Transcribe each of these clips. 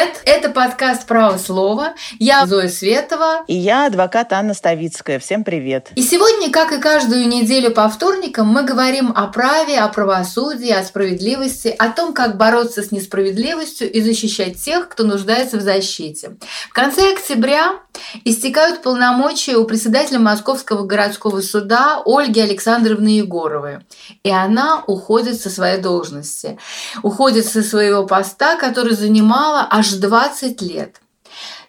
Привет! Это подкаст «Право слово». Я Зоя Светова. И я адвокат Анна Ставицкая. Всем привет! И сегодня, как и каждую неделю по вторникам, мы говорим о праве, о правосудии, о справедливости, о том, как бороться с несправедливостью и защищать тех, кто нуждается в защите. В конце октября истекают полномочия у председателя Московского городского суда Ольги Александровны Егоровой. И она уходит со своей должности. Уходит со своего поста, который занимала аж 20 лет.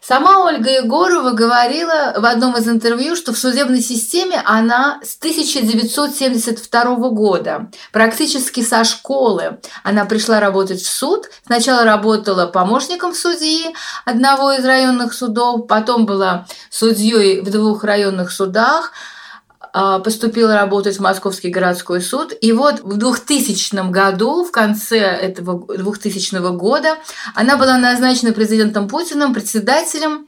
Сама Ольга Егорова говорила в одном из интервью, что в судебной системе она с 1972 года, практически со школы. Она пришла работать в суд. Сначала работала помощником судьи одного из районных судов, потом была судьей в двух районных судах, поступила работать в Московский городской суд. И вот в 2000 году, в конце этого 2000 года, она была назначена президентом Путиным председателем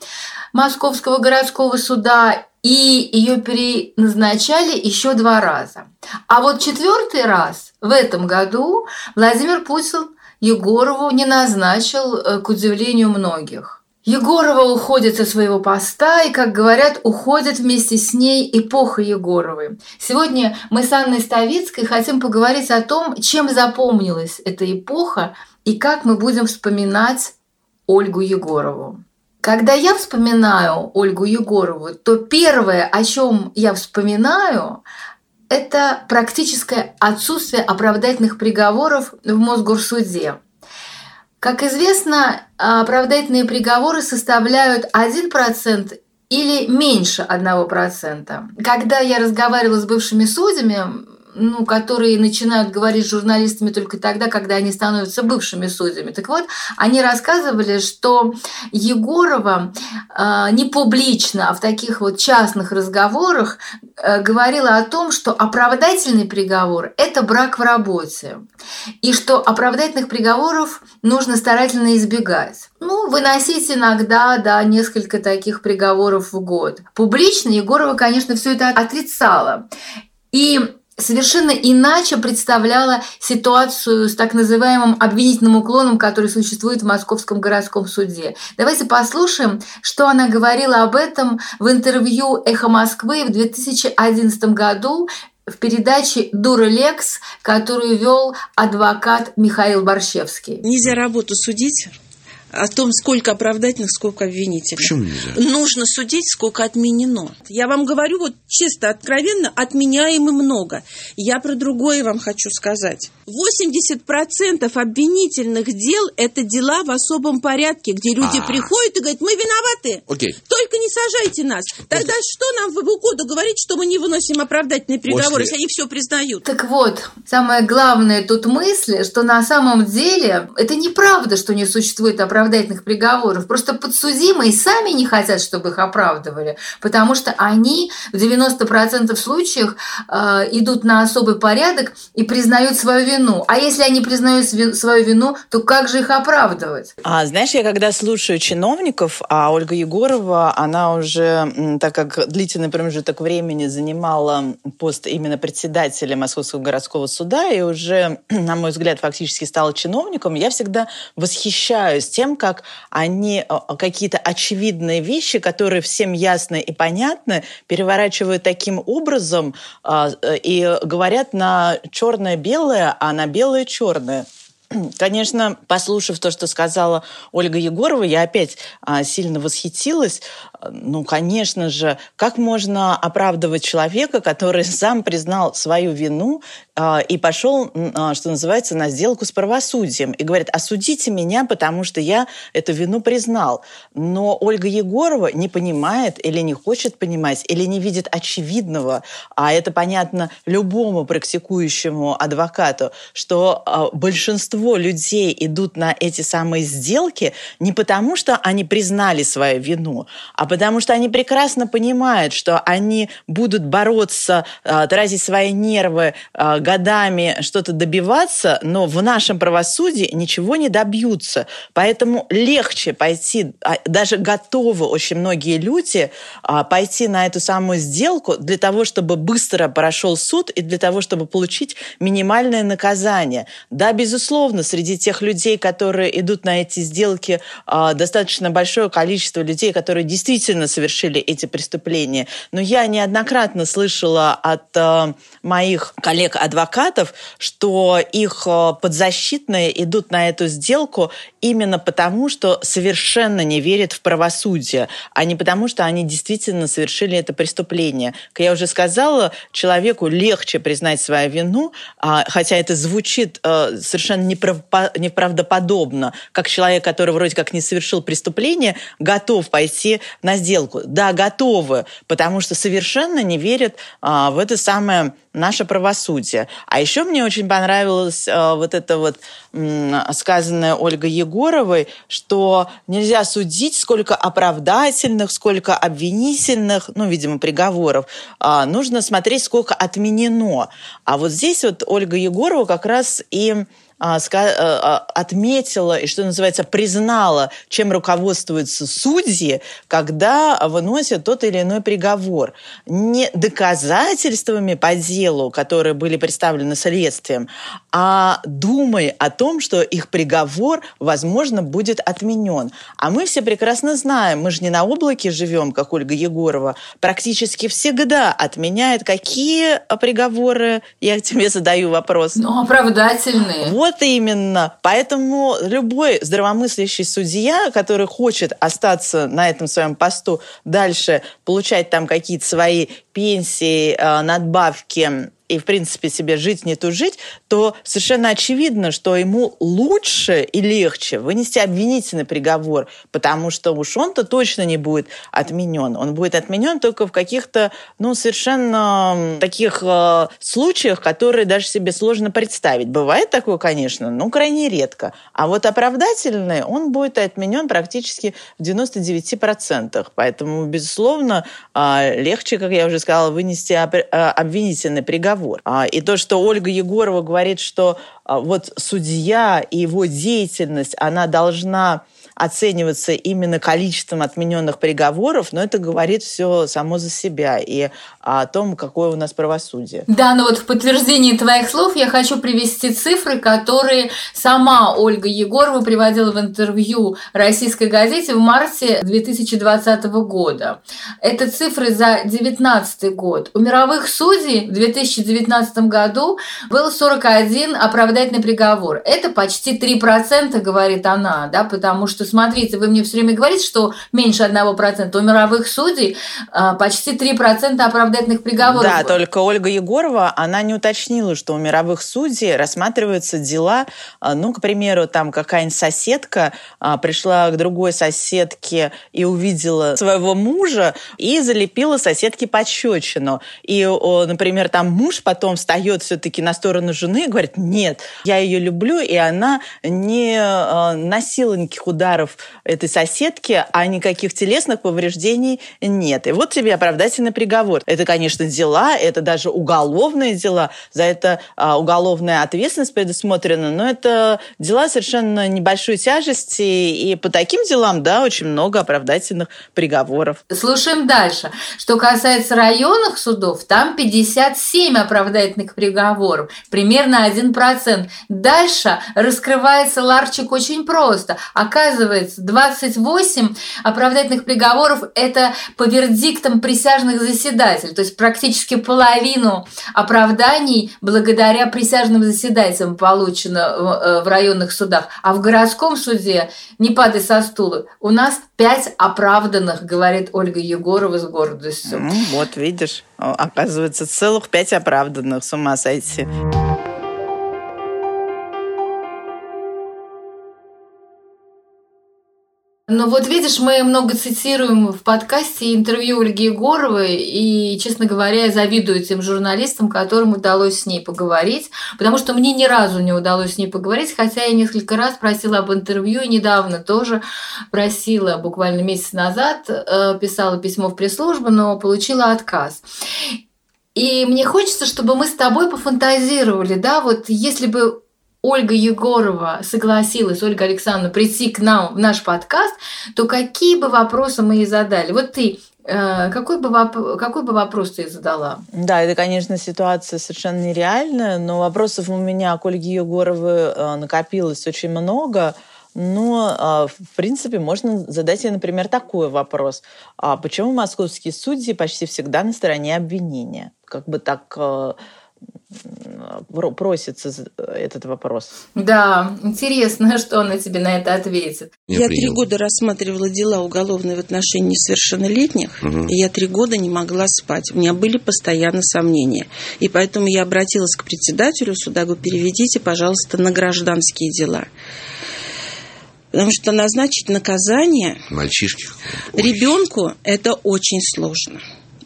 Московского городского суда, и ее переназначали еще 2 раза. А вот 4-й раз в этом году Владимир Путин Егорову не назначил, к удивлению многих. Егорова уходит со своего поста, и, как говорят, уходит вместе с ней эпоха Егоровой. Сегодня мы с Анной Ставицкой хотим поговорить о том, чем запомнилась эта эпоха и как мы будем вспоминать Ольгу Егорову. Когда я вспоминаю Ольгу Егорову, то первое, о чем я вспоминаю, это практическое отсутствие оправдательных приговоров в Мосгорсуде. Как известно, оправдательные приговоры составляют 1% или меньше 1%. Когда я разговаривала с бывшими судьями, которые начинают говорить с журналистами только тогда, когда они становятся бывшими судьями, так вот, они рассказывали, что Егорова не публично, а в таких вот частных разговорах говорила о том, что оправдательный приговор – это брак в работе, и что оправдательных приговоров нужно старательно избегать. Выносить иногда, несколько таких приговоров в год. Публично Егорова, конечно, все это отрицала. И совершенно иначе представляла ситуацию с так называемым обвинительным уклоном, который существует в Московском городском суде. Давайте послушаем, что она говорила об этом в интервью «Эхо Москвы» в 2011 году в передаче «Дуралекс», которую вел адвокат Михаил Барщевский. Нельзя работу судить о том, сколько оправдательных, сколько обвинительных. Почему нельзя? Нужно судить, сколько отменено. Я вам говорю вот чисто, откровенно, отменяемо много. Я про другое вам хочу сказать. 80% обвинительных дел – это дела в особом порядке, где люди приходят и говорят, мы виноваты, только не сажайте нас. Тогда что нам в угоду говорить, что мы не выносим оправдательные приговоры, если они все признают? Так вот, самая главная тут мысль, что на самом деле это неправда, что не существует оправдательных приговоров. Просто подсудимые сами не хотят, чтобы их оправдывали, потому что они в 90% случаев идут на особый порядок и признают свою вину. А если они признают свою вину, то как же их оправдывать? Я когда слушаю чиновников, а Ольга Егорова, она уже, так как длительный промежуток времени занимала пост именно председателя Московского городского суда и уже, на мой взгляд, фактически стала чиновником, я всегда восхищаюсь тем, как они какие-то очевидные вещи, которые всем ясны и понятны, переворачивают таким образом и говорят на черное-белое, а на белое-черное. Конечно, послушав то, что сказала Ольга Егорова, я опять сильно восхитилась. Конечно же, как можно оправдывать человека, который сам признал свою вину и пошел, что называется, на сделку с правосудием и говорит, осудите меня, потому что я эту вину признал. Но Ольга Егорова не понимает или не хочет понимать, или не видит очевидного, а это понятно любому практикующему адвокату, что большинство людей идут на эти самые сделки не потому, что они признали свою вину, а потому что они прекрасно понимают, что они будут бороться, тратить свои нервы, годами что-то добиваться, но в нашем правосудии ничего не добьются. Поэтому легче пойти, даже готовы очень многие люди пойти на эту самую сделку для того, чтобы быстро прошел суд и для того, чтобы получить минимальное наказание. Да, безусловно, среди тех людей, которые идут на эти сделки, достаточно большое количество людей, которые действительно совершили эти преступления. Но я неоднократно слышала от моих коллег-адвокатов, что их подзащитные идут на эту сделку именно потому, что совершенно не верят в правосудие, а не потому, что они действительно совершили это преступление. Как я уже сказала, человеку легче признать свою вину, хотя это звучит совершенно неправдоподобно, как человек, который вроде как не совершил преступление, готов пойти на сделку. Да, готовы, потому что совершенно не верят в это самое наше правосудие. А еще мне очень понравилось вот это вот сказанное Ольгой Егоровой, что нельзя судить, сколько оправдательных, сколько обвинительных, ну, видимо, приговоров. Нужно смотреть, сколько отменено. А вот здесь вот Ольга Егорова как раз и отметила и, что называется, признала, чем руководствуются судьи, когда выносят тот или иной приговор. Не доказательствами по делу, которые были представлены следствием, а думая о том, что их приговор, возможно, будет отменен. А мы все прекрасно знаем, мы же не на облаке живем, как Ольга Егорова, практически всегда отменяет. Какие приговоры? Я тебе задаю вопрос. Ну, оправдательные. Вот именно. Поэтому любой здравомыслящий судья, который хочет остаться на этом своем посту дальше, получать там какие-то свои пенсии, надбавки и, в принципе, себе жить, не тужить, то совершенно очевидно, что ему лучше и легче вынести обвинительный приговор, потому что уж он-то точно не будет отменен. Он будет отменен только в каких-то, ну, совершенно таких случаях, которые даже себе сложно представить. Бывает такое, конечно, но крайне редко. А вот оправдательный, он будет отменен практически в 99%. Поэтому, безусловно, легче, как я уже сказала, вынести обвинительный приговор. И то, что Ольга Егорова говорит, что вот судья и его деятельность, она должна оцениваться именно количеством отмененных приговоров, но это говорит все само за себя и о том, какое у нас правосудие. Да, но вот в подтверждении твоих слов я хочу привести цифры, которые сама Ольга Егорова приводила в интервью российской газете в марте 2020 года. Это цифры за 2019 год. У мировых судей в 2019 году был 41 оправдательный приговор. Это почти 3%, говорит она, да, потому что, смотрите, вы мне все время говорите, что меньше 1%. У мировых судей почти 3% оправдательных приговоров. Да, только Ольга Егорова, она не уточнила, что у мировых судей рассматриваются дела, ну, к примеру, там какая-нибудь соседка пришла к другой соседке и увидела своего мужа и залепила соседке пощечину. И, например, там муж потом встает все-таки на сторону жены и говорит: нет, я ее люблю, и она не носила никаких ударов этой соседки, а никаких телесных повреждений нет. И вот тебе оправдательный приговор. Это, конечно, дела, это даже уголовные дела, за это уголовная ответственность предусмотрена, но это дела совершенно небольшой тяжести, и по таким делам, да, очень много оправдательных приговоров. Слушаем дальше. Что касается районных судов, там 57 оправдательных приговоров, примерно 1%. Дальше раскрывается ларчик очень просто. Оказывается, 28 оправдательных приговоров – это по вердиктам присяжных заседателей, то есть практически половину оправданий благодаря присяжным заседателям получено в районных судах. А в городском суде, не падай со стула, у нас 5 оправданных, говорит Ольга Егорова с гордостью. Ну, вот видишь, оказывается, целых 5 оправданных, с ума сойти. Ну вот видишь, мы много цитируем в подкасте интервью Ольги Егоровой, и, честно говоря, я завидую тем журналистам, которым удалось с ней поговорить, потому что мне ни разу не удалось с ней поговорить, хотя я несколько раз просила об интервью, и недавно тоже просила, буквально месяц назад, писала письмо в пресс-службу, но получила отказ. И И мне хочется, чтобы мы с тобой пофантазировали, да, вот если бы Ольга Егорова согласилась, Ольга Александровна, прийти к нам в наш подкаст, то какие бы вопросы мы ей задали? Вот ты, какой бы вопрос ты ей задала? Да, это, конечно, ситуация совершенно нереальная, но вопросов у меня к Ольге Егоровой накопилось очень много. Но, в принципе, можно задать ей, например, такой вопрос. Почему московские судьи почти всегда на стороне обвинения? Как бы так просится этот вопрос. Да, интересно, что она тебе на это ответит. Я 3 года рассматривала дела уголовные в отношении несовершеннолетних, и я 3 года не могла спать. У меня были постоянно сомнения. И поэтому я обратилась к председателю суда, говорю, переведите, пожалуйста, на гражданские дела. Потому что назначить наказание мальчишке, ребенку это очень сложно.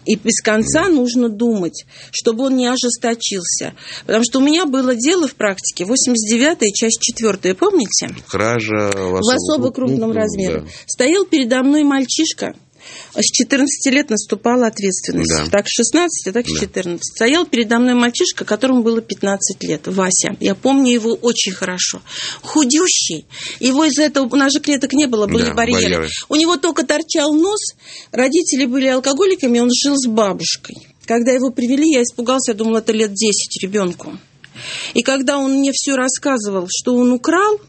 И без конца нужно думать, чтобы он не ожесточился. Потому что у меня было дело в практике 89-я, часть 4-я, помните? Кража в особо крупном размере. Да. Стоял передо мной мальчишка. С 14 лет наступала ответственность. Да. Так с 16, а так с 14. Стоял передо мной мальчишка, которому было 15 лет, Вася. Я помню его очень хорошо. Худющий. Его из-за этого, у нас же клеток не было, были барьеры. У него только торчал нос, родители были алкоголиками, он жил с бабушкой. Когда его привели, я испугалась, я думала, это лет 10 ребенку. И когда он мне все рассказывал, что он украл,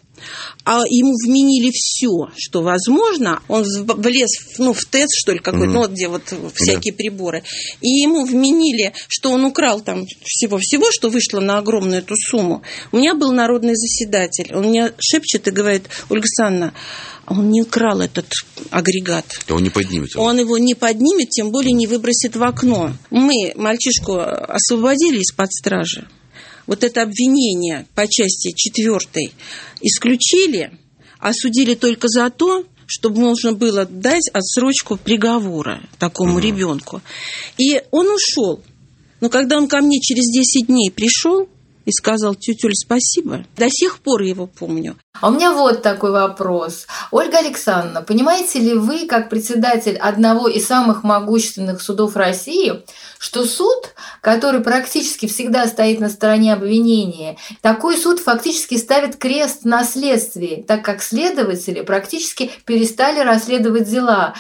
а ему вменили все, что возможно. Он влез в ТЭЦ, что ли, какой-то, где вот всякие приборы. И ему вменили, что он украл там всего-всего, что вышло на огромную эту сумму. У меня был народный заседатель. Он мне шепчет и говорит, Ольга Александровна, он не украл этот агрегат. Он не поднимет его. Он его не поднимет, тем более не выбросит в окно. Мы мальчишку освободили из-под стражи. Вот это обвинение по части 4 исключили, осудили только за то, чтобы можно было дать отсрочку приговора такому ребенку. И он ушел. Но когда он ко мне через 10 дней пришел и сказал, тетюль, спасибо, до сих пор его помню. А у меня вот такой вопрос. Ольга Александровна, понимаете ли вы, как председатель одного из самых могущественных судов России, что суд, который практически всегда стоит на стороне обвинения, такой суд фактически ставит крест на следствии, так как следователи практически перестали расследовать дела.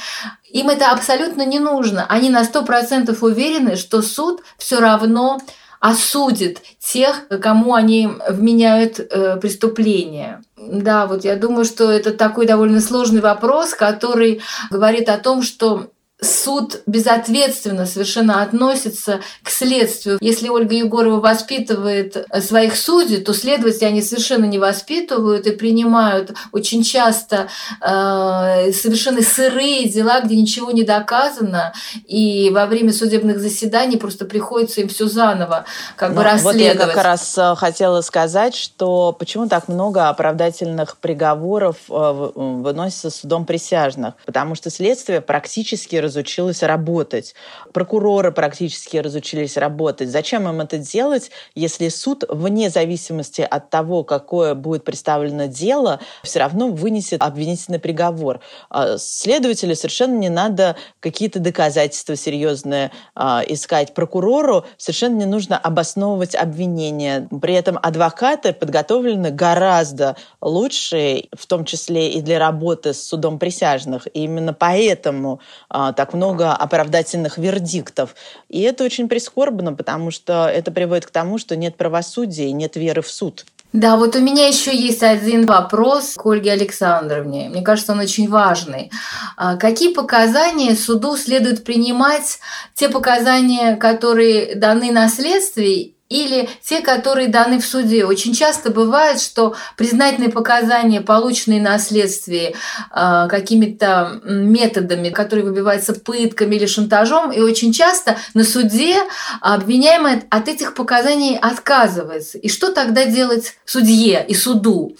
Им это абсолютно не нужно. Они на 100% уверены, что суд все равно осудит тех, кому они вменяют преступления. Да, вот я думаю, что это такой довольно сложный вопрос, который говорит о том, что суд безответственно совершенно относится к следствию. Если Ольга Егорова воспитывает своих судей, то следователи они совершенно не воспитывают и принимают очень часто совершенно сырые дела, где ничего не доказано, и во время судебных заседаний просто приходится им все заново бы расследовать. Вот я как раз хотела сказать, что почему так много оправдательных приговоров выносится судом присяжных, потому что следствие практически разучилась работать. Прокуроры практически разучились работать. Зачем им это делать, если суд, вне зависимости от того, какое будет представлено дело, все равно вынесет обвинительный приговор? Следователю совершенно не надо какие-то доказательства серьезные искать. Прокурору совершенно не нужно обосновывать обвинения. При этом адвокаты подготовлены гораздо лучше, в том числе и для работы с судом присяжных. И именно поэтому так много оправдательных вердиктов. И это очень прискорбно, потому что это приводит к тому, что нет правосудия и нет веры в суд. Да, вот у меня еще есть один вопрос к Ольге Александровне. Мне кажется, он очень важный. Какие показания суду следует принимать? Те показания, которые даны на следствии, или те, которые даны в суде? Очень часто бывает, что признательные показания, полученные на следствии какими-то методами, которые выбиваются пытками или шантажом, и очень часто на суде обвиняемый от этих показаний отказывается. И что тогда делать судье и суду?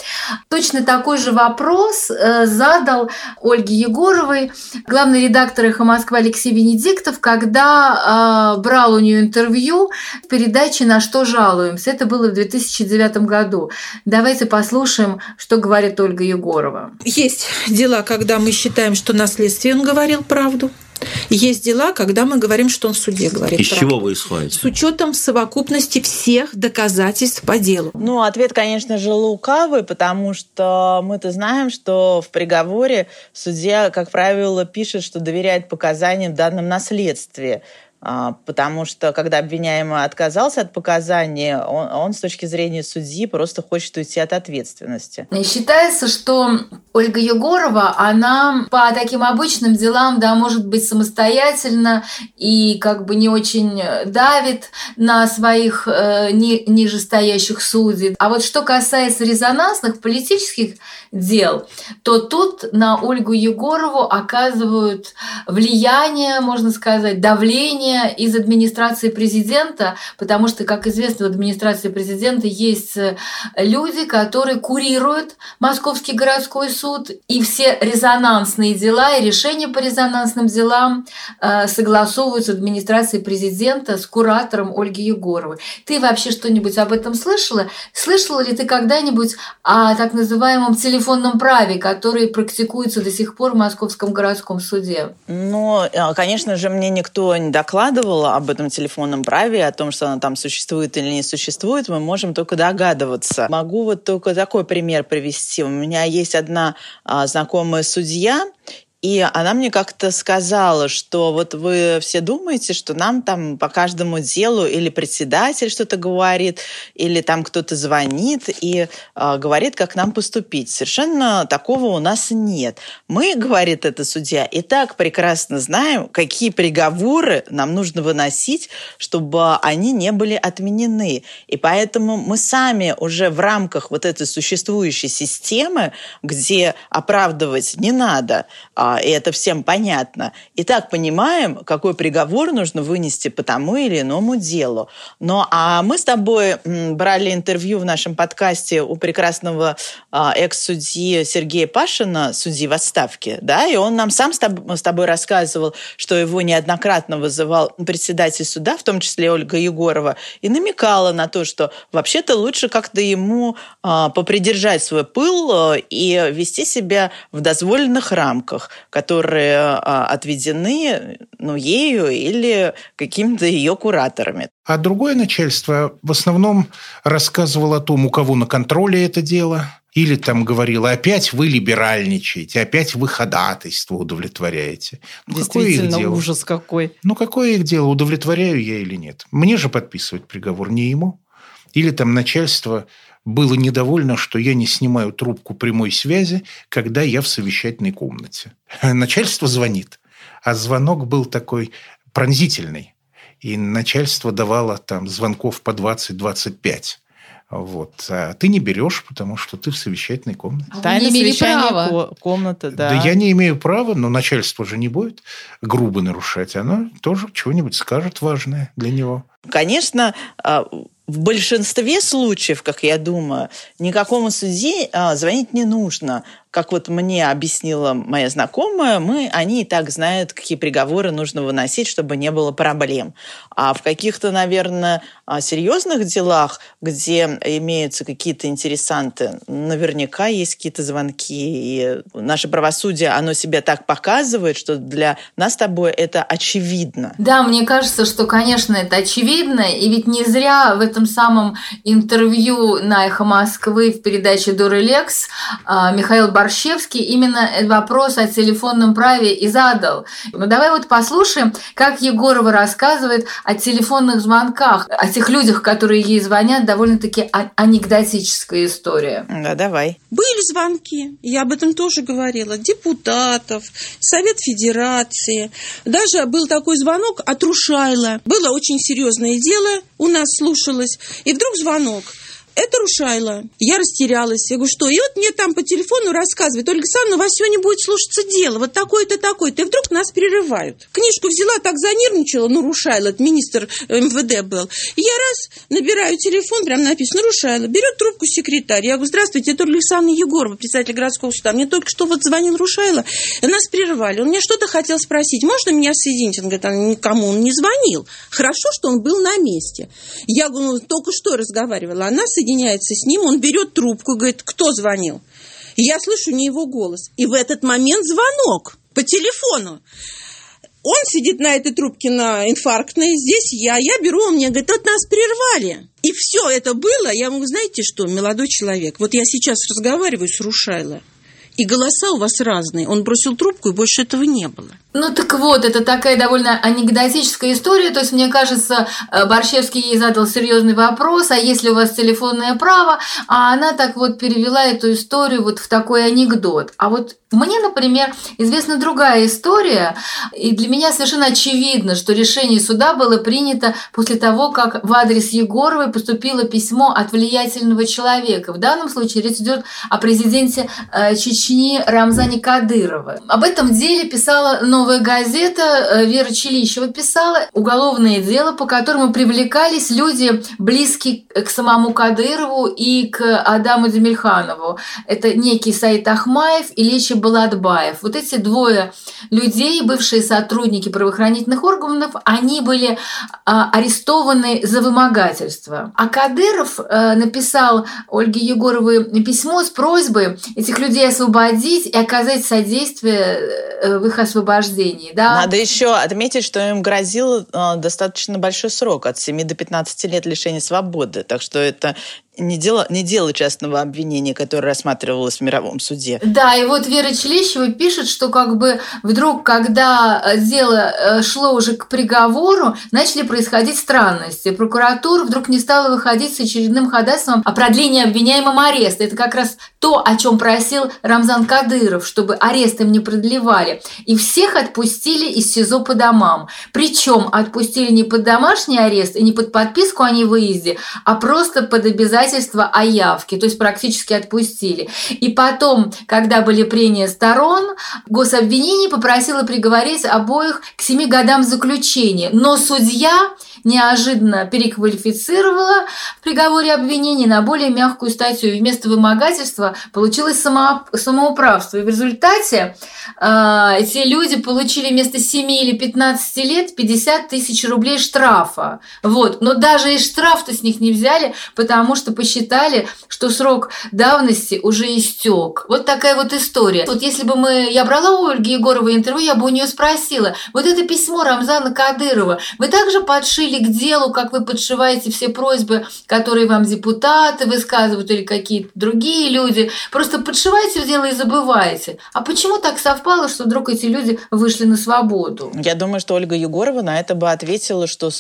Точно такой же вопрос задал Ольге Егоровой главный редактор «Эхо Москвы» Алексей Венедиктов, когда брал у нее интервью в передаче на на что жалуемся». Это было в 2009 году. Давайте послушаем, что говорит Ольга Егорова. Есть дела, когда мы считаем, что на следствии он говорил правду. Есть дела, когда мы говорим, что он в суде говорит. Из чего вы исходите? С учетом совокупности всех доказательств по делу. Ну, ответ, конечно же, лукавый, потому что мы-то знаем, что в приговоре судья, как правило, пишет, что доверяет показаниям данным на следствии. Потому что, когда обвиняемый отказался от показаний, он с точки зрения судьи просто хочет уйти от ответственности. Считается, что Ольга Егорова, она по таким обычным делам, да, может быть самостоятельна и как бы не очень давит на своих нижестоящих судей. А вот что касается резонансных политических дел, то тут на Ольгу Егорову оказывают влияние, можно сказать, давление из администрации президента, потому что, как известно, в администрации президента есть люди, которые курируют Московский городской суд, и все резонансные дела и решения по резонансным делам согласовываются с администрацией президента, с куратором Ольги Егоровой. Ты вообще что-нибудь об этом слышала? Слышала ли ты когда-нибудь о так называемом телефонном праве, которое практикуется до сих пор в Московском городском суде? Ну, конечно же, мне никто не докладывала об этом телефонном праве, о том, что она там существует или не существует, мы можем только догадываться. Могу вот только такой пример привести. У меня есть одна знакомая судья, и она мне как-то сказала, что вот вы все думаете, что нам там по каждому делу или председатель что-то говорит, или там кто-то звонит и говорит, как нам поступить. Совершенно такого у нас нет. Мы, говорит эта судья, и так прекрасно знаем, какие приговоры нам нужно выносить, чтобы они не были отменены. И поэтому мы сами уже в рамках вот этой существующей системы, где оправдывать не надо, и это всем понятно. И так понимаем, какой приговор нужно вынести по тому или иному делу. Но а мы с тобой брали интервью в нашем подкасте у прекрасного экс-судьи Сергея Пашина, судьи в отставке, да, и он нам сам с тобой рассказывал, что его неоднократно вызывал председатель суда, в том числе Ольга Егорова, и намекала на то, что вообще-то лучше как-то ему попридержать свой пыл и вести себя в дозволенных рамках, которые отведены, ну, ею или какими-то ее кураторами. А другое начальство в основном рассказывало о том, у кого на контроле это дело, или там говорило, опять вы либеральничаете, опять вы ходатайство удовлетворяете. Ну, действительно, какое их дело? Ужас какой. Ну, какое их дело, удовлетворяю я или нет? Мне же подписывать приговор, не ему. Или там начальство было недовольно, что я не снимаю трубку прямой связи, когда я в совещательной комнате. Начальство звонит, а звонок был такой пронзительный. И начальство давало там звонков по 20-25. Вот. А ты не берешь, потому что ты в совещательной комнате. А тайна совещательной комнаты, да. Да я не имею права, но начальство же не будет грубо нарушать. Оно тоже чего-нибудь скажет важное для него. Конечно, в большинстве случаев, как я думаю, никакому судье звонить не нужно. Как вот мне объяснила моя знакомая, они и так знают, какие приговоры нужно выносить, чтобы не было проблем. А в каких-то, наверное, серьезных делах, где имеются какие-то интересанты, наверняка есть какие-то звонки. И наше правосудие, оно себя так показывает, что для нас с тобой это очевидно. Да, мне кажется, что, конечно, это очевидно. И ведь не зря в этом самом интервью на «Эхо Москвы» в передаче «Дурелекс» Михаил Барщевский именно вопрос о телефонном праве и задал. Ну, давай вот послушаем, как Егорова рассказывает о телефонных звонках, о тех людях, которые ей звонят, довольно-таки анекдотическая история. Да, давай. Были звонки, я об этом тоже говорила, депутатов, Совет Федерации. Даже был такой звонок от Рушайло. Было очень серьезное дело, у нас слушалось, и вдруг звонок. это Рушайло. Я растерялась. Я говорю, что? И вот мне там по телефону рассказывает: Ольга Александровна, у вас сегодня будет слушаться дело. Вот такое-то, такое-то. И вдруг нас прерывают. Книжку взяла, так занервничала. Ну, Рушайло, это министр МВД был. И я раз набираю телефон, прям написано Рушайло. Берет трубку секретарь. Я говорю, здравствуйте, это Ольга Александровна Егорова, председатель городского суда. Мне только что вот звонил Рушайло. Нас прервали. Он мне что-то хотел спросить. Можно меня соединить? Он говорит, никому он не звонил. Хорошо, что он был на месте. Я говорю, ну, только что разговаривала. Она соединяется с ним, он берет трубку и говорит, кто звонил? И я слышу не его голос. И в этот момент звонок по телефону. Он сидит на этой трубке на инфарктной, здесь я беру, он мне говорит, вот нас прервали. И все это было. Я ему, знаете что, молодой человек, вот я сейчас разговариваю с Рушайло. И голоса у вас разные. Он бросил трубку, и больше этого не было. Ну так вот, это такая довольно анекдотическая история. То есть, мне кажется, Барщевский ей задал серьезный вопрос, а если у вас телефонное право? А она так вот перевела эту историю вот в такой анекдот. А вот мне, например, известна другая история, и для меня совершенно очевидно, что решение суда было принято после того, как в адрес Егоровой поступило письмо от влиятельного человека. В данном случае речь идет о президенте Чечни Рамзане Кадырова. Об этом деле писала «Новая газета», Вера Челищева писала уголовное дело, по которому привлекались люди, близкие к самому Кадырову и к Адаму Демельханову. Это некий Саид Ахмаев и Лечи Баладбаев. Вот эти двое людей, бывшие сотрудники правоохранительных органов, они были арестованы за вымогательство. А Кадыров написал Ольге Егоровой письмо с просьбой этих людей освободить и оказать содействие в их освобождении. Да? Надо еще отметить, что им грозил достаточно большой срок, от 7 до 15 лет лишения свободы. Так что это не дело частного обвинения, которое рассматривалось в мировом суде. Да, и вот Вера Челищева пишет, что как бы вдруг, когда дело шло уже к приговору, начали происходить странности. Прокуратура вдруг не стала выходить с очередным ходатайством о продлении обвиняемого ареста. Это как раз то, о чем просил Рамзан Кадыров, чтобы арест им не продлевали. И всех отпустили из СИЗО по домам. Причем отпустили не под домашний арест и не под подписку о невыезде, а просто под обязательство о явке, то есть практически отпустили. И потом, когда были прения сторон, гособвинение попросило приговорить обоих к 7 годам заключения. Но судья неожиданно переквалифицировала в приговоре обвинения на более мягкую статью. И вместо вымогательства получилось самоуправство. И в результате эти люди получили вместо 7 или 15 лет 50 тысяч рублей штрафа. Вот. Но даже и штраф-то с них не взяли, потому что посчитали, что срок давности уже истек. Вот такая вот история. Вот если бы я брала у Ольги Егоровой интервью, я бы у нее спросила, вот это письмо Рамзана Кадырова, вы также подшили к делу, как вы подшиваете все просьбы, которые вам депутаты высказывают или какие-то другие люди, просто подшиваете в дело и забываете. А почему так совпало, что вдруг эти люди вышли на свободу? Я думаю, что Ольга Егорова на это бы ответила, что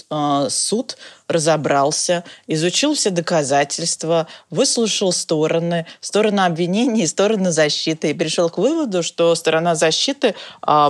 суд разобрался, изучил все доказательства, выслушал стороны обвинения и стороны защиты, и пришел к выводу, что сторона защиты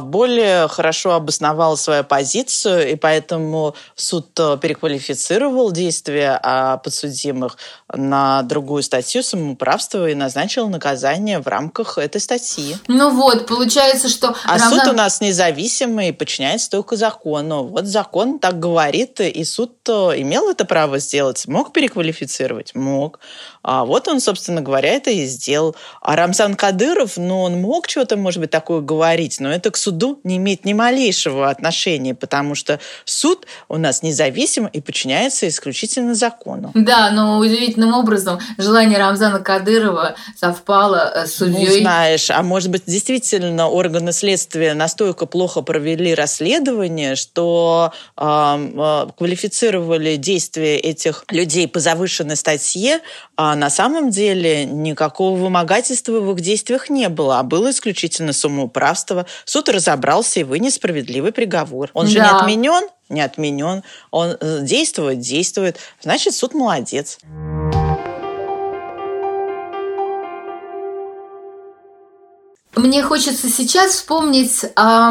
более хорошо обосновала свою позицию, и поэтому суд переквалифицировал действия подсудимых на другую статью самоуправства и назначил наказание в рамках этой статьи. Ну вот, получается, что... Суд у нас независимый и подчиняется только закону. Вот закон так говорит, и суд имел это право сделать, мог переквалифицировать? Мог. А вот он, собственно говоря, это и сделал. А Рамзан Кадыров, он мог чего-то, может быть, такое говорить, но это к суду не имеет ни малейшего отношения, потому что суд у нас независим и подчиняется исключительно закону. Да, но удивительным образом желание Рамзана Кадырова совпало с судьей. Ну, знаешь, а может быть, действительно органы следствия настолько плохо провели расследование, что квалифицировали действия этих людей по завышенной статье, а на самом деле никакого вымогательства в их действиях не было, а было исключительно самоуправство. Суд разобрался и вынес справедливый приговор. Он же не отменен. Он действует. Значит, суд молодец. Мне хочется сейчас вспомнить о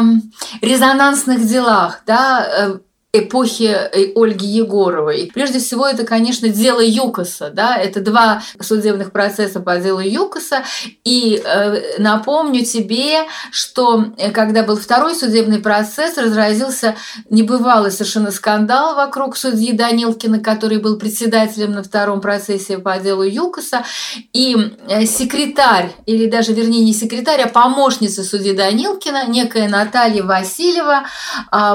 резонансных делах, да, эпохи Ольги Егоровой. Прежде всего, это, конечно, дело Юкаса. Да? Это два судебных процесса по делу Юкаса. И напомню тебе, что когда был второй судебный процесс, разразился небывалый совершенно скандал вокруг судьи Данилкина, который был председателем на втором процессе по делу Юкаса. И секретарь, или даже, вернее, не секретарь, а помощница судьи Данилкина, некая Наталья Васильева,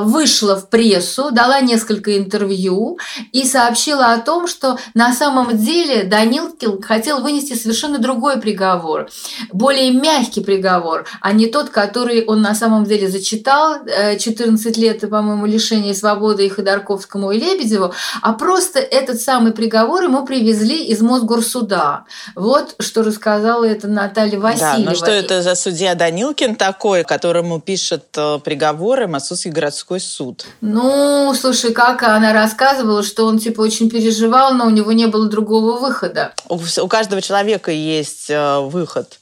вышла в прессу, дала несколько интервью и сообщила о том, что на самом деле Данилкин хотел вынести совершенно другой приговор, более мягкий приговор, а не тот, который он на самом деле зачитал, 14 лет, по-моему, лишения свободы и Ходорковскому, и Лебедеву, а просто этот самый приговор ему привезли из Мосгорсуда. Вот что рассказала это Наталья Васильева. Да, но что это за судья Данилкин такой, которому пишет приговоры Московский городской суд? Ну, слушай, как она рассказывала, что он типа очень переживал, но у него не было другого выхода. У каждого человека есть выход.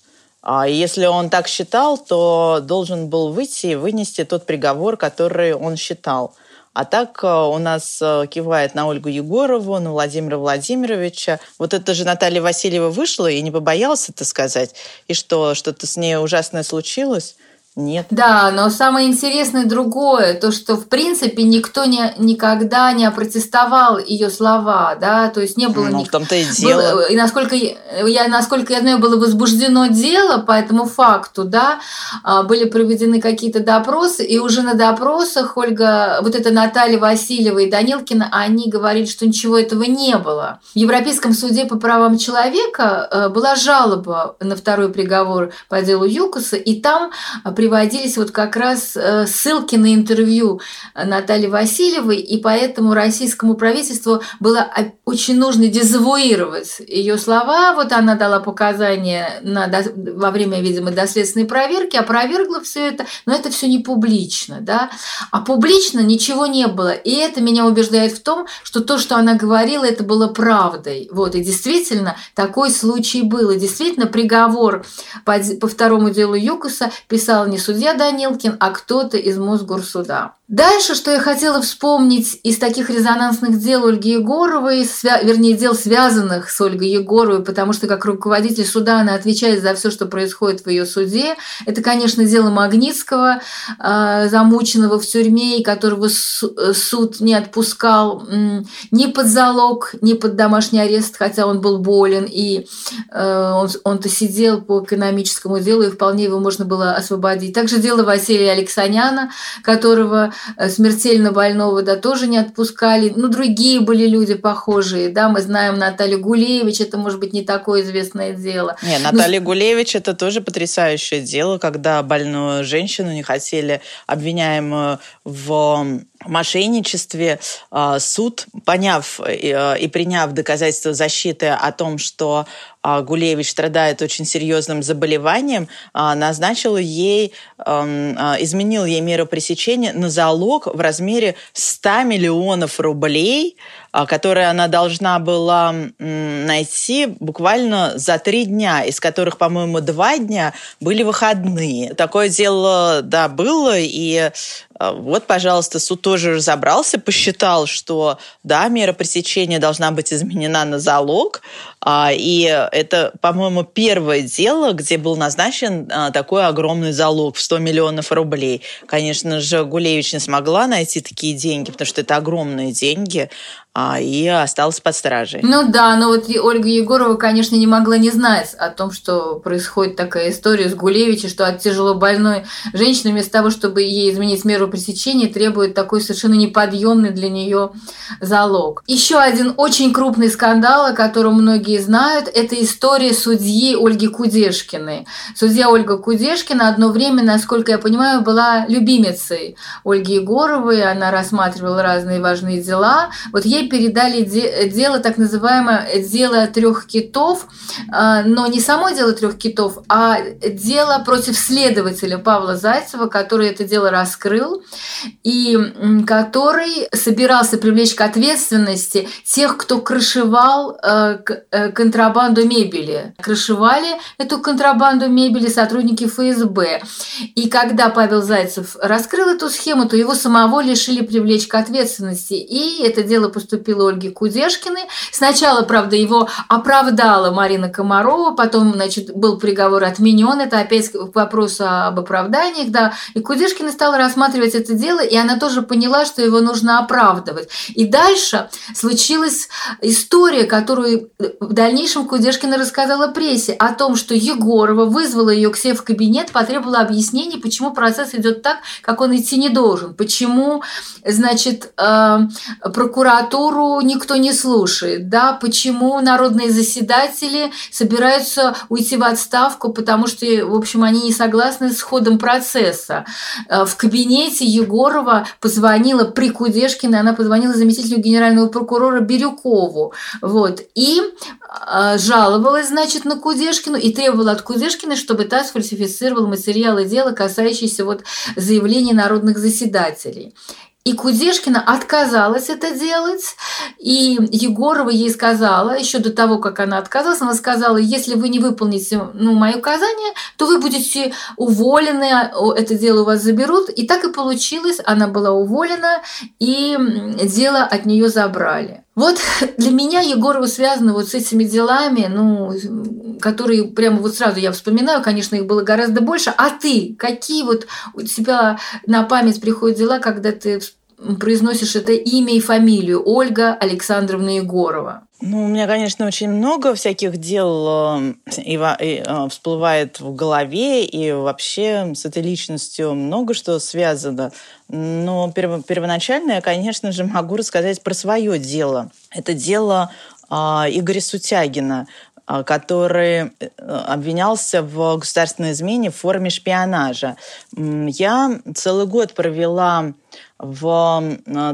Если он так считал, то должен был выйти и вынести тот приговор, который он считал. А так у нас кивает на Ольгу Егорову, на Владимира Владимировича. Вот это же Наталья Васильева вышла и не побоялась это сказать. И что, что-то с ней ужасное случилось? Нет. Да, но самое интересное другое, то, что, в принципе, никто никогда не опротестовал ее слова, да, то есть не было... Ну, в том-то и дело. Было, и насколько я знаю, было возбуждено дело по этому факту, да, были проведены какие-то допросы, и уже на допросах Ольга, вот эта Наталья Васильева и Данилкина, они говорили, что ничего этого не было. В Европейском суде по правам человека была жалоба на второй приговор по делу Юкаса, и там приводились вот как раз ссылки на интервью Натальи Васильевой, и поэтому российскому правительству было очень нужно дезавуировать ее слова. Вот она дала показания во время, видимо, доследственной проверки, опровергла все это, но это все не публично, да? А публично ничего не было. И это меня убеждает в том, что то, что она говорила, это было правдой. Вот. И действительно, такой случай был. И действительно, приговор по второму делу Юкаса писал не судья Данилкин, а кто-то из Мосгорсуда. Дальше, что я хотела вспомнить из таких резонансных дел Ольги Егоровой, вернее, дел, связанных с Ольгой Егоровой, потому что как руководитель суда она отвечает за все, что происходит в ее суде. Это, конечно, дело Магнитского, замученного в тюрьме, и которого суд не отпускал ни под залог, ни под домашний арест, хотя он был болен, и он-то сидел по экономическому делу, и вполне его можно было освободить. Также дело Василия Алексаняна, которого смертельно больного, да, тоже не отпускали. Ну, другие были люди похожие, да, мы знаем Наталью Гулевич, это, может быть, не такое известное дело. Не, Наталья Гулевич – это тоже потрясающее дело, когда больную женщину не хотели, обвиняемую в мошенничестве, суд, поняв и приняв доказательства защиты о том, что Гулевич страдает очень серьезным заболеванием, назначил ей, изменил ей меру пресечения на залог в размере 100 миллионов рублей, которые она должна была найти буквально за 3 дня, из которых, по-моему, 2 дня были выходные. Такое дело, да, было, и вот, пожалуйста, суд тоже разобрался, посчитал, что, да, мера пресечения должна быть изменена на залог, и это, по-моему, первое дело, где был назначен такой огромный залог в 100 миллионов рублей. Конечно же, Гулевич не смогла найти такие деньги, потому что это огромные деньги, и осталась под стражей. Ну да, но вот Ольга Егорова, конечно, не могла не знать о том, что происходит такая история с Гулевичем, что от тяжело больной женщины вместо того, чтобы ей изменить меру пресечения, требует такой совершенно неподъемный для нее залог. Еще один очень крупный скандал, о котором многие знают, это история судьи Ольги Кудешкиной. Судья Ольга Кудешкина одно время, насколько я понимаю, была любимицей Ольги Егоровой, она рассматривала разные важные дела. Вот ей передали дело, так называемое «дело трех китов», но не само «дело трех китов», а дело против следователя Павла Зайцева, который это дело раскрыл и который собирался привлечь к ответственности тех, кто крышевал контрабанду мебели. Крышевали эту контрабанду мебели сотрудники ФСБ. И когда Павел Зайцев раскрыл эту схему, то его самого лишили привлечь к ответственности. И это дело поступило Ольге Кудешкиной. Сначала, правда, его оправдала Марина Комарова, потом, значит, был приговор отменен. Это опять вопрос об оправданиях. Да. И Кудешкина стала рассматривать это дело, и она тоже поняла, что его нужно оправдывать. И дальше случилась история, которую в дальнейшем Кудешкина рассказала прессе, о том, что Егорова вызвала ее к себе в кабинет, потребовала объяснений, почему процесс идет так, как он идти не должен, почему, значит, прокуратуру никто не слушает, да, почему народные заседатели собираются уйти в отставку, потому что, в общем, они не согласны с ходом процесса. В кабинете Егорова позвонила при Кудешкиной, она позвонила заместителю генерального прокурора Бирюкову, вот, и жаловалась, значит, на Кудешкину и требовала от Кудешкиной, чтобы та сфальсифицировала материалы дела, касающиеся вот заявлений народных заседателей. И Кудешкина отказалась это делать, и Егорова ей сказала, еще до того, как она отказалась, она сказала: если вы не выполните мои указания, то вы будете уволены, это дело у вас заберут. И так и получилось, она была уволена, и дело от нее забрали. Вот для меня Егорова связана вот с этими делами, которые прямо вот сразу я вспоминаю, конечно, их было гораздо больше. А ты, какие вот у тебя на память приходят дела, когда ты произносишь это имя и фамилию Ольга Александровна Егорова? У меня, конечно, очень много всяких дел и всплывает в голове, и вообще с этой личностью много что связано. Но первоначально я, конечно же, могу рассказать про свое дело. Это дело Игоря Сутягина, который обвинялся в государственной измене в форме шпионажа. Я целый год провела в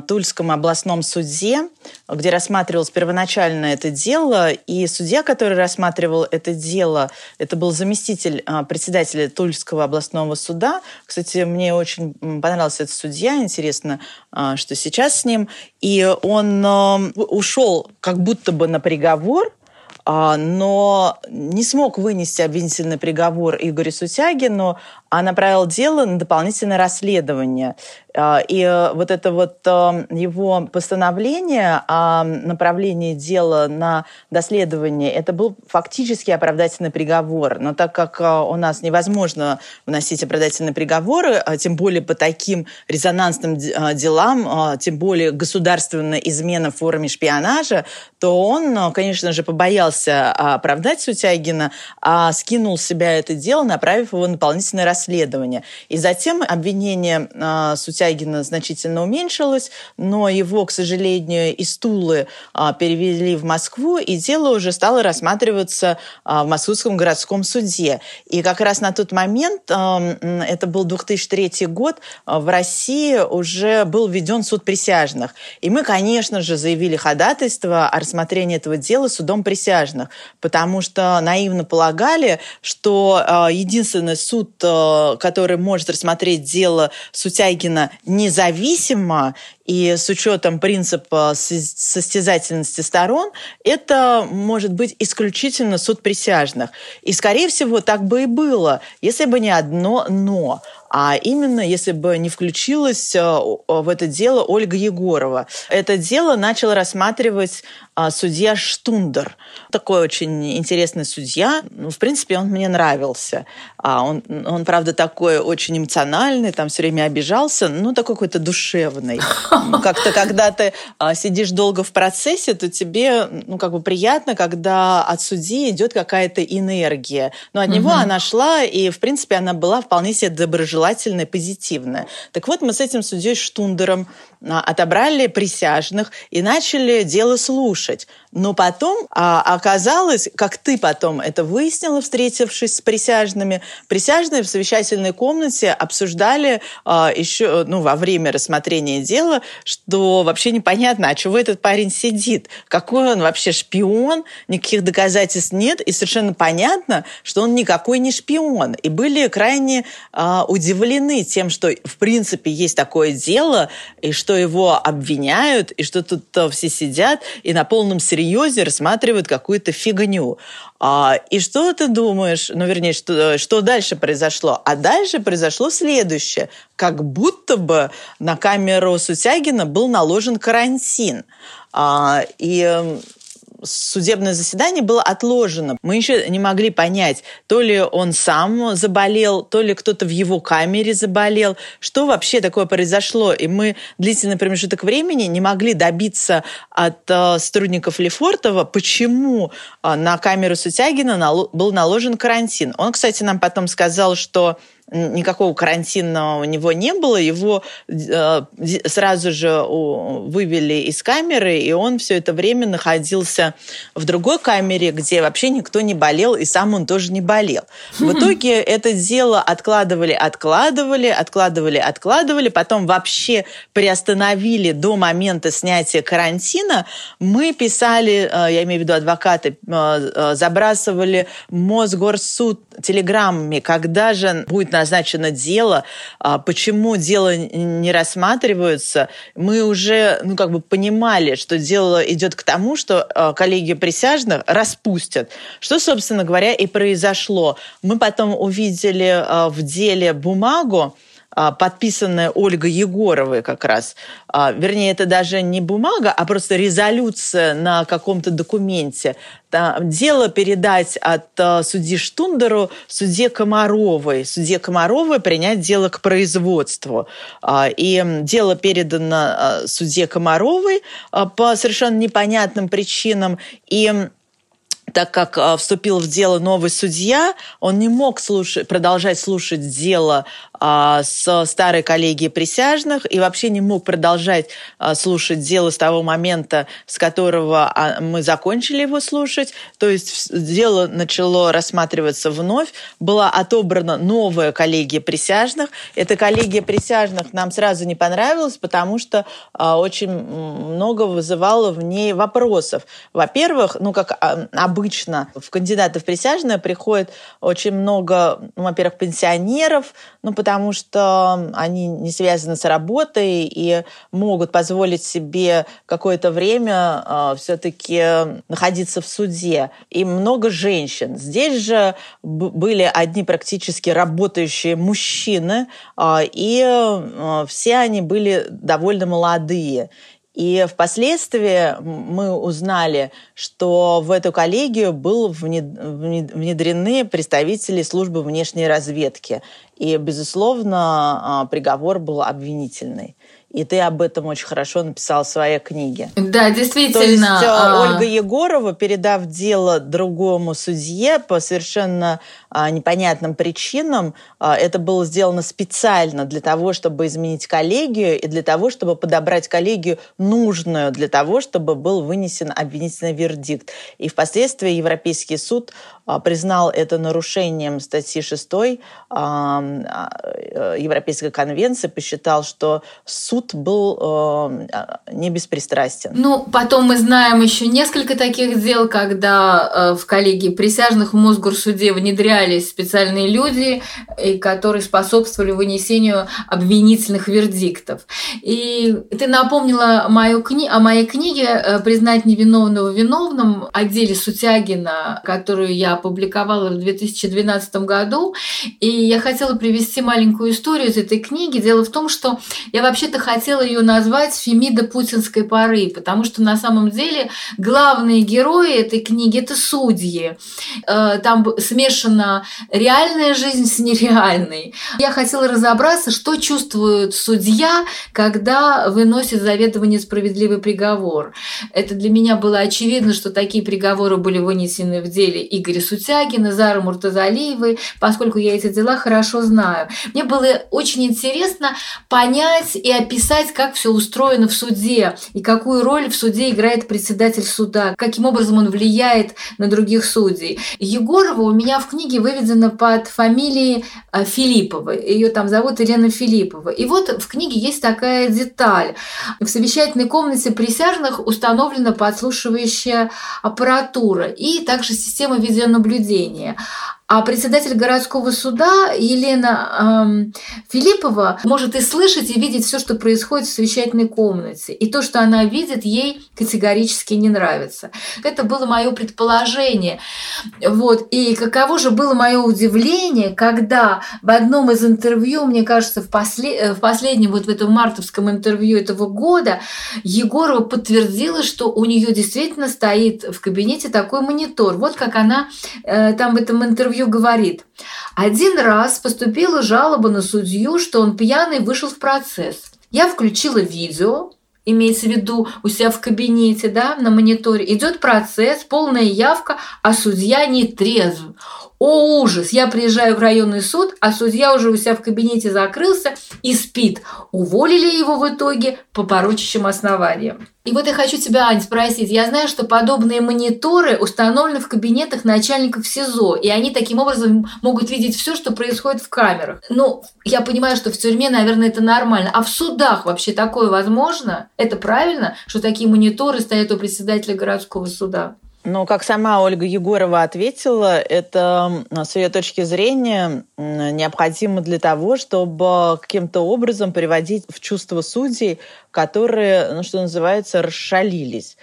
Тульском областном суде, где рассматривалось первоначально это дело, и судья, который рассматривал это дело, это был заместитель председателя Тульского областного суда. Кстати, мне очень понравился этот судья, интересно, что сейчас с ним. И он ушел как будто бы на приговор, но не смог вынести обвинительный приговор Игорю Сутягину, а направил дело на дополнительное расследование. И вот это вот его постановление о направлении дела на доследование, это был фактически оправдательный приговор. Но так как у нас невозможно вносить оправдательные приговоры, тем более по таким резонансным делам, тем более государственная измена в форме шпионажа, то он, конечно же, побоялся оправдать Сутягина, а скинул с себя это дело, направив его на дополнительное расследование. И затем обвинение Сутягина значительно уменьшилось, но его, к сожалению, из Тулы перевели в Москву, и дело уже стало рассматриваться в Московском городском суде. И как раз на тот момент, это был 2003 год, в России уже был введен суд присяжных. И мы, конечно же, заявили ходатайство о рассмотрении этого дела судом присяжных, потому что наивно полагали, что единственный суд, который может рассмотреть дело Сутягина независимо и с учетом принципа состязательности сторон, это может быть исключительно суд присяжных. И, скорее всего, так бы и было, если бы не одно «но». А именно, если бы не включилась в это дело Ольга Егорова. Это дело начал рассматривать судья Штундер. Такой очень интересный судья. В принципе, он мне нравился. Он, правда, такой очень эмоциональный, там все время обижался, но такой какой-то душевный. Как-то, когда ты сидишь долго в процессе, то тебе приятно, когда от судьи идет какая-то энергия. Но от него она шла, и, в принципе, она была вполне себе доброжелательной. желательное, позитивное. Так вот, мы с этим судьей Штундером отобрали присяжных и начали дело слушать. Но потом оказалось, как ты потом это выяснила, встретившись с присяжными, присяжные в совещательной комнате обсуждали еще во время рассмотрения дела, что вообще непонятно, а чего этот парень сидит, какой он вообще шпион, никаких доказательств нет, и совершенно понятно, что он никакой не шпион. И были крайне удивлены тем, что в принципе есть такое дело, и что его обвиняют, и что тут все сидят и на полном серьезе рассматривают какую-то фигню. И что ты думаешь? Что дальше произошло? А дальше произошло следующее. Как будто бы на камеру Сутягина был наложен карантин. И судебное заседание было отложено. Мы еще не могли понять, то ли он сам заболел, то ли кто-то в его камере заболел. Что вообще такое произошло? И мы длительный промежуток времени не могли добиться от сотрудников Лефортова, почему на камеру Сутягина был наложен карантин. Он, кстати, нам потом сказал, что никакого карантина у него не было, его сразу же вывели из камеры, и он все это время находился в другой камере, где вообще никто не болел, и сам он тоже не болел. В итоге это дело откладывали, потом вообще приостановили до момента снятия карантина. Мы писали, я имею в виду адвокаты, забрасывали Мосгорсуд телеграммами, когда же будет назначено дело, почему дело не рассматривается. Мы уже понимали, что дело идет к тому, что коллегию присяжных распустят. Что, собственно говоря, и произошло. Мы потом увидели в деле бумагу, подписанная Ольгой Егоровой как раз. Вернее, это даже не бумага, а просто резолюция на каком-то документе. Дело передать от судьи Штундеру судье Комаровой принять дело к производству. И дело передано судье Комаровой по совершенно непонятным причинам. И так как вступил в дело новый судья, он не мог продолжать слушать дело с старой коллегией присяжных и вообще не мог продолжать слушать дело с того момента, с которого мы закончили его слушать. То есть дело начало рассматриваться вновь. Была отобрана новая коллегия присяжных. Эта коллегия присяжных нам сразу не понравилась, потому что очень много вызывало в ней вопросов. Во-первых, как обычно, в кандидатов в присяжные приходит очень много, во-первых, пенсионеров, потому что они не связаны с работой и могут позволить себе какое-то время все-таки находиться в суде. И много женщин. Здесь же были одни практически работающие мужчины, и все они были довольно молодые. И впоследствии мы узнали, что в эту коллегию были внедрены представители службы внешней разведки. И, безусловно, приговор был обвинительный. И ты об этом очень хорошо написал в своей книге. Да, действительно. То есть Ольга Егорова, передав дело другому судье по совершенно непонятным причинам, это было сделано специально для того, чтобы изменить коллегию и для того, чтобы подобрать коллегию нужную, для того, чтобы был вынесен обвинительный вердикт. И впоследствии Европейский суд признал это нарушением статьи 6 Европейской конвенции, посчитал, что суд был не беспристрастен. Потом мы знаем еще несколько таких дел, когда в коллегии присяжных в Мосгорсуде внедрялись специальные люди, которые способствовали вынесению обвинительных вердиктов. И ты напомнила о моей книге «Признать невиновного виновным» о деле Сутягина, которую я опубликовала в 2012 году. И я хотела привести маленькую историю из этой книги. Дело в том, что я вообще-то хотела хотела ее назвать «Фемида путинской поры», потому что на самом деле главные герои этой книги – это судьи. Там смешана реальная жизнь с нереальной. Я хотела разобраться, что чувствует судья, когда выносит заведомо несправедливый приговор. Это для меня было очевидно, что такие приговоры были вынесены в деле Игоря Сутягина, Зары Муртазалиевой, поскольку я эти дела хорошо знаю. Мне было очень интересно понять и описать, как все устроено в суде, и какую роль в суде играет председатель суда, каким образом он влияет на других судей. Егорова у меня в книге выведена под фамилией Филиппова. Ее там зовут Елена Филиппова. И вот в книге есть такая деталь. В совещательной комнате присяжных установлена подслушивающая аппаратура и также система видеонаблюдения. А председатель городского суда Елена Филиппова может и слышать, и видеть все, что происходит в совещательной комнате. И то, что она видит, ей категорически не нравится. Это было мое предположение. Вот. И каково же было мое удивление, когда в одном из интервью, мне кажется, в последнем, вот в этом мартовском интервью этого года, Егорова подтвердила, что у нее действительно стоит в кабинете такой монитор. Вот как она там в этом интервью говорит: «Один раз поступила жалоба на судью, что он пьяный вышел в процесс. Я включила видео», имеется в виду у себя в кабинете, да, на мониторе, «идет процесс, полная явка, а судья не трезв. О, ужас! Я приезжаю в районный суд, а судья уже у себя в кабинете закрылся и спит. Уволили его в итоге по порочащим основаниям». И вот я хочу тебя, Ань, спросить. Я знаю, что подобные мониторы установлены в кабинетах начальников СИЗО, и они таким образом могут видеть все, что происходит в камерах. Ну, я понимаю, что в тюрьме, наверное, это нормально. А в судах вообще такое возможно? Это правильно, что такие мониторы стоят у председателя городского суда? Ну, как сама Ольга Егорова ответила, это, с ее точки зрения, необходимо для того, чтобы каким-то образом приводить в чувство судей, которые, ну, что называется, расшалились.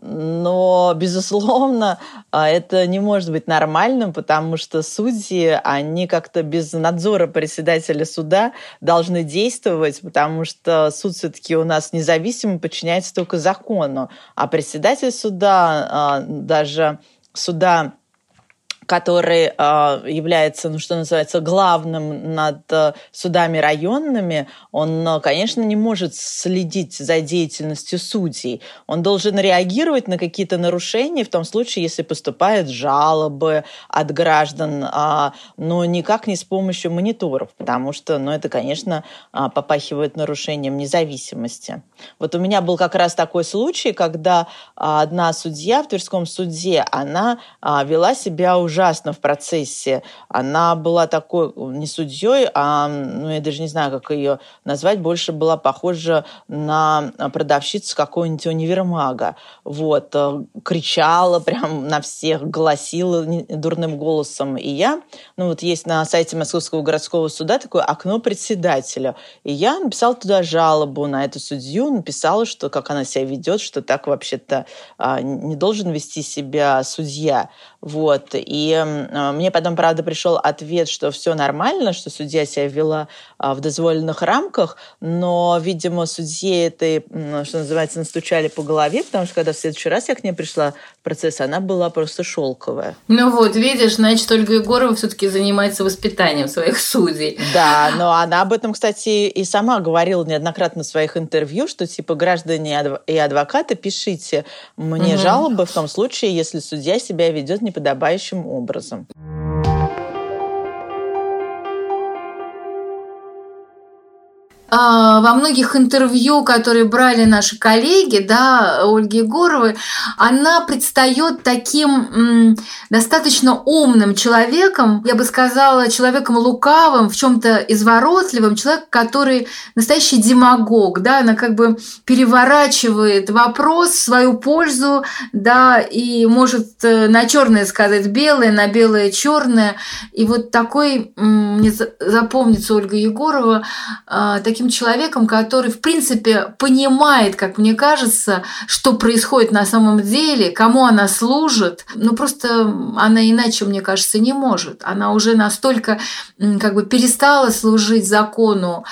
Но, безусловно, это не может быть нормальным, потому что судьи, они как-то без надзора председателя суда должны действовать, потому что суд все-таки у нас независимо подчиняется только закону. А председатель суда, даже суда, который является, ну, что называется, главным над судами районными, он, конечно, не может следить за деятельностью судей. Он должен реагировать на какие-то нарушения, в том случае, если поступают жалобы от граждан, но никак не с помощью мониторов, потому что, ну, это, конечно, попахивает нарушением независимости. Вот у меня был как раз такой случай, когда одна судья в Тверском суде, она вела себя уже ужасно в процессе. Она была такой не судьей, а, ну, я даже не знаю, как ее назвать, больше была похожа на продавщицу какого-нибудь универмага. Вот. Кричала прям на всех, голосила дурным голосом. И я, ну вот есть на сайте Московского городского суда такое окно председателя. И я написала туда жалобу на эту судью, написала, что как она себя ведет, что так вообще-то не должен вести себя судья. Вот. И мне потом, правда, пришел ответ, что все нормально, что судья себя вела в дозволенных рамках, но, видимо, судье этой, что называется, настучали по голове, потому что когда в следующий раз я к ней пришла в процесс, она была просто шелковая. Ну вот, видишь, значит, Ольга Егорова все-таки занимается воспитанием своих судей. Да, но она об этом, кстати, и сама говорила неоднократно в своих интервью, что типа граждане и адвокаты, пишите мне жалобы в том случае, если судья себя ведет неподобающим образом. Во многих интервью, которые брали наши коллеги, да, Ольги Егоровой, она предстает таким достаточно умным человеком, я бы сказала, человеком лукавым, в чем-то изворотливым, человек, который настоящий демагог, да, она как бы переворачивает вопрос в свою пользу, да, и может на черное сказать белое, на белое черное. И вот такой мне запомнится Ольга Егорова, таким таким человеком, который, в принципе, понимает, как мне кажется, что происходит на самом деле, кому она служит. Ну, просто она иначе, мне кажется, не может. Она уже настолько как бы перестала служить закону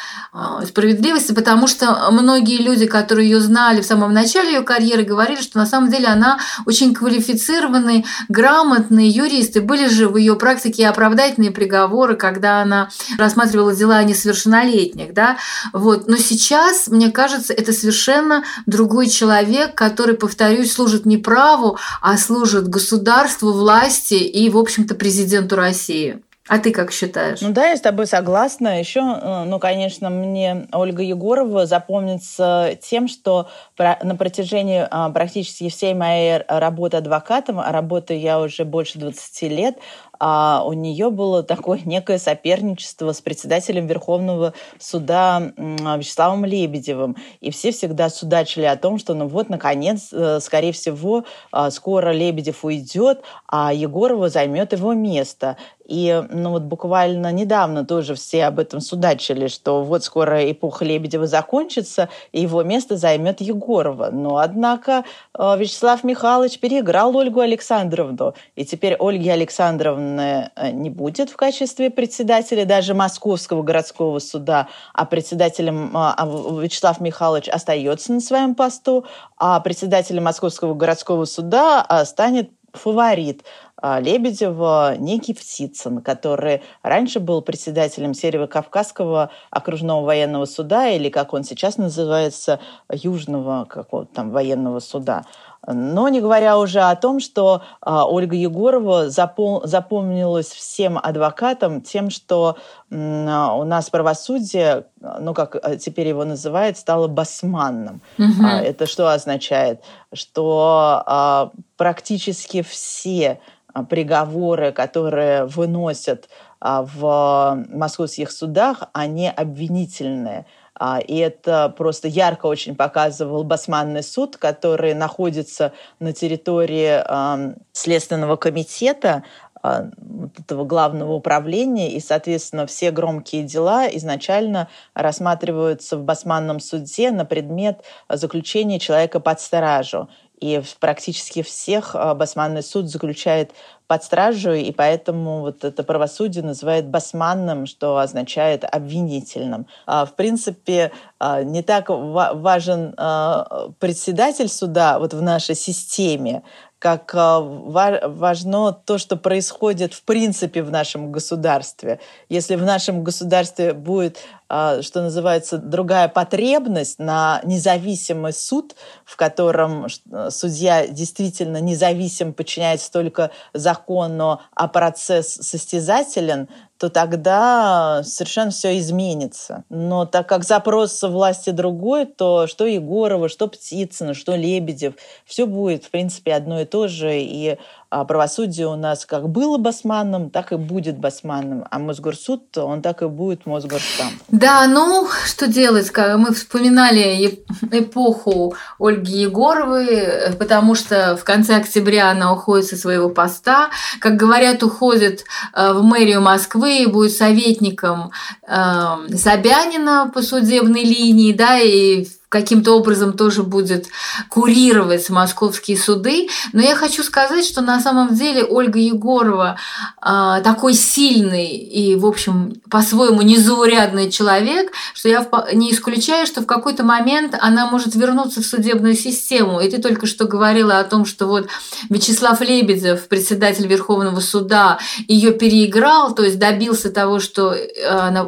справедливости, потому что многие люди, которые ее знали в самом начале ее карьеры, говорили, что на самом деле она очень квалифицированный, грамотный юрист. И были же в ее практике оправдательные приговоры, когда она рассматривала дела о несовершеннолетних. Да? Вот. Но сейчас, мне кажется, это совершенно другой человек, который, повторюсь, служит не праву, а служит государству, власти и, в общем-то, президенту России. А ты как считаешь? Ну да, я с тобой согласна. Еще, ну, конечно, мне Ольга Егорова запомнится тем, что на протяжении практически всей моей работы адвокатом, а работаю я уже больше 20 лет, у нее было такое некое соперничество с председателем Верховного суда Вячеславом Лебедевым. И все всегда судачили о том, что ну вот, наконец, скорее всего, скоро Лебедев уйдет, а Егорова займет его место. И ну вот буквально недавно тоже все об этом судачили, что вот скоро эпоха Лебедева закончится, и его место займет Егорова. Но, однако, Вячеслав Михайлович переиграл Ольгу Александровну. И теперь Ольги Александровны не будет в качестве председателя даже Московского городского суда, а председателем Вячеслав Михайлович остается на своем посту, а председателем Московского городского суда станет фаворит Лебедева Никифситсон, который раньше был председателем Северо-Кавказского окружного военного суда, или, как он сейчас называется, Южного какого-то там военного суда. Но не говоря уже о том, что Ольга Егорова запомнилась всем адвокатам тем, что у нас правосудие, ну, как теперь его называют, стало басманным. Угу. Это что означает? Что практически все приговоры, которые выносят в московских судах, они обвинительные. И это просто ярко очень показывал Басманный суд, который находится на территории Следственного комитета, этого главного управления, и, соответственно, все громкие дела изначально рассматриваются в Басманном суде на предмет заключения человека под стражу. И практически всех Басманный суд заключает под стражу, и поэтому вот это правосудие называют басманным, что означает обвинительным. В принципе, не так важен председатель суда вот в нашей системе, как важно то, что происходит в принципе в нашем государстве. Если в нашем государстве будет, что называется, другая потребность на независимый суд, в котором судья действительно независим, подчиняется только закону, а процесс состязателен, то тогда совершенно все изменится. Но так как запрос власти другой, то что Егорова, что Птицына, что Лебедев, все будет, в принципе, одно и то же. И правосудие у нас как было басманным, так и будет басманным. А Мосгорсуд, он так и будет Мосгорсудом. Да, ну, что делать? Мы вспоминали эпоху Ольги Егоровой, потому что в конце октября она уходит со своего поста. Как говорят, уходит в мэрию Москвы и будет советником Собянина по судебной линии, да, и каким-то образом тоже будет курировать московские суды. Но я хочу сказать, что на самом деле Ольга Егорова такой сильный и, в общем, по-своему незаурядный человек, что я не исключаю, что в какой-то момент она может вернуться в судебную систему. И ты только что говорила о том, что вот Вячеслав Лебедев, председатель Верховного суда, ее переиграл, то есть добился того, что,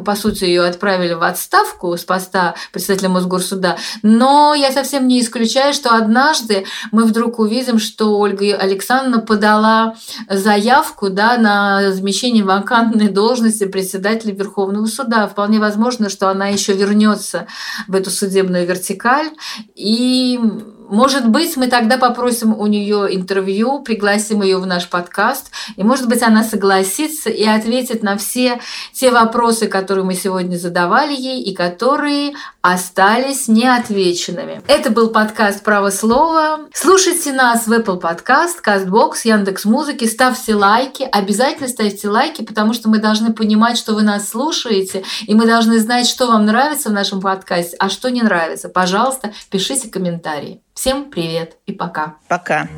по сути, ее отправили в отставку с поста председателя Мосгорсуда. Но я совсем не исключаю, что однажды мы вдруг увидим, что Ольга Александровна подала заявку, да, на замещение вакантной должности председателя Верховного суда. Вполне возможно, что она еще вернется в эту судебную вертикаль. И, может быть, мы тогда попросим у нее интервью, пригласим ее в наш подкаст, и, может быть, она согласится и ответит на все те вопросы, которые мы сегодня задавали ей, и которые остались неотвеченными. Это был подкаст «Право слово». Слушайте нас в Apple Podcast, Castbox, Яндекс.Музыки. Ставьте лайки. Обязательно ставьте лайки, потому что мы должны понимать, что вы нас слушаете, и мы должны знать, что вам нравится в нашем подкасте, а что не нравится. Пожалуйста, пишите комментарии. Всем привет и пока. Пока.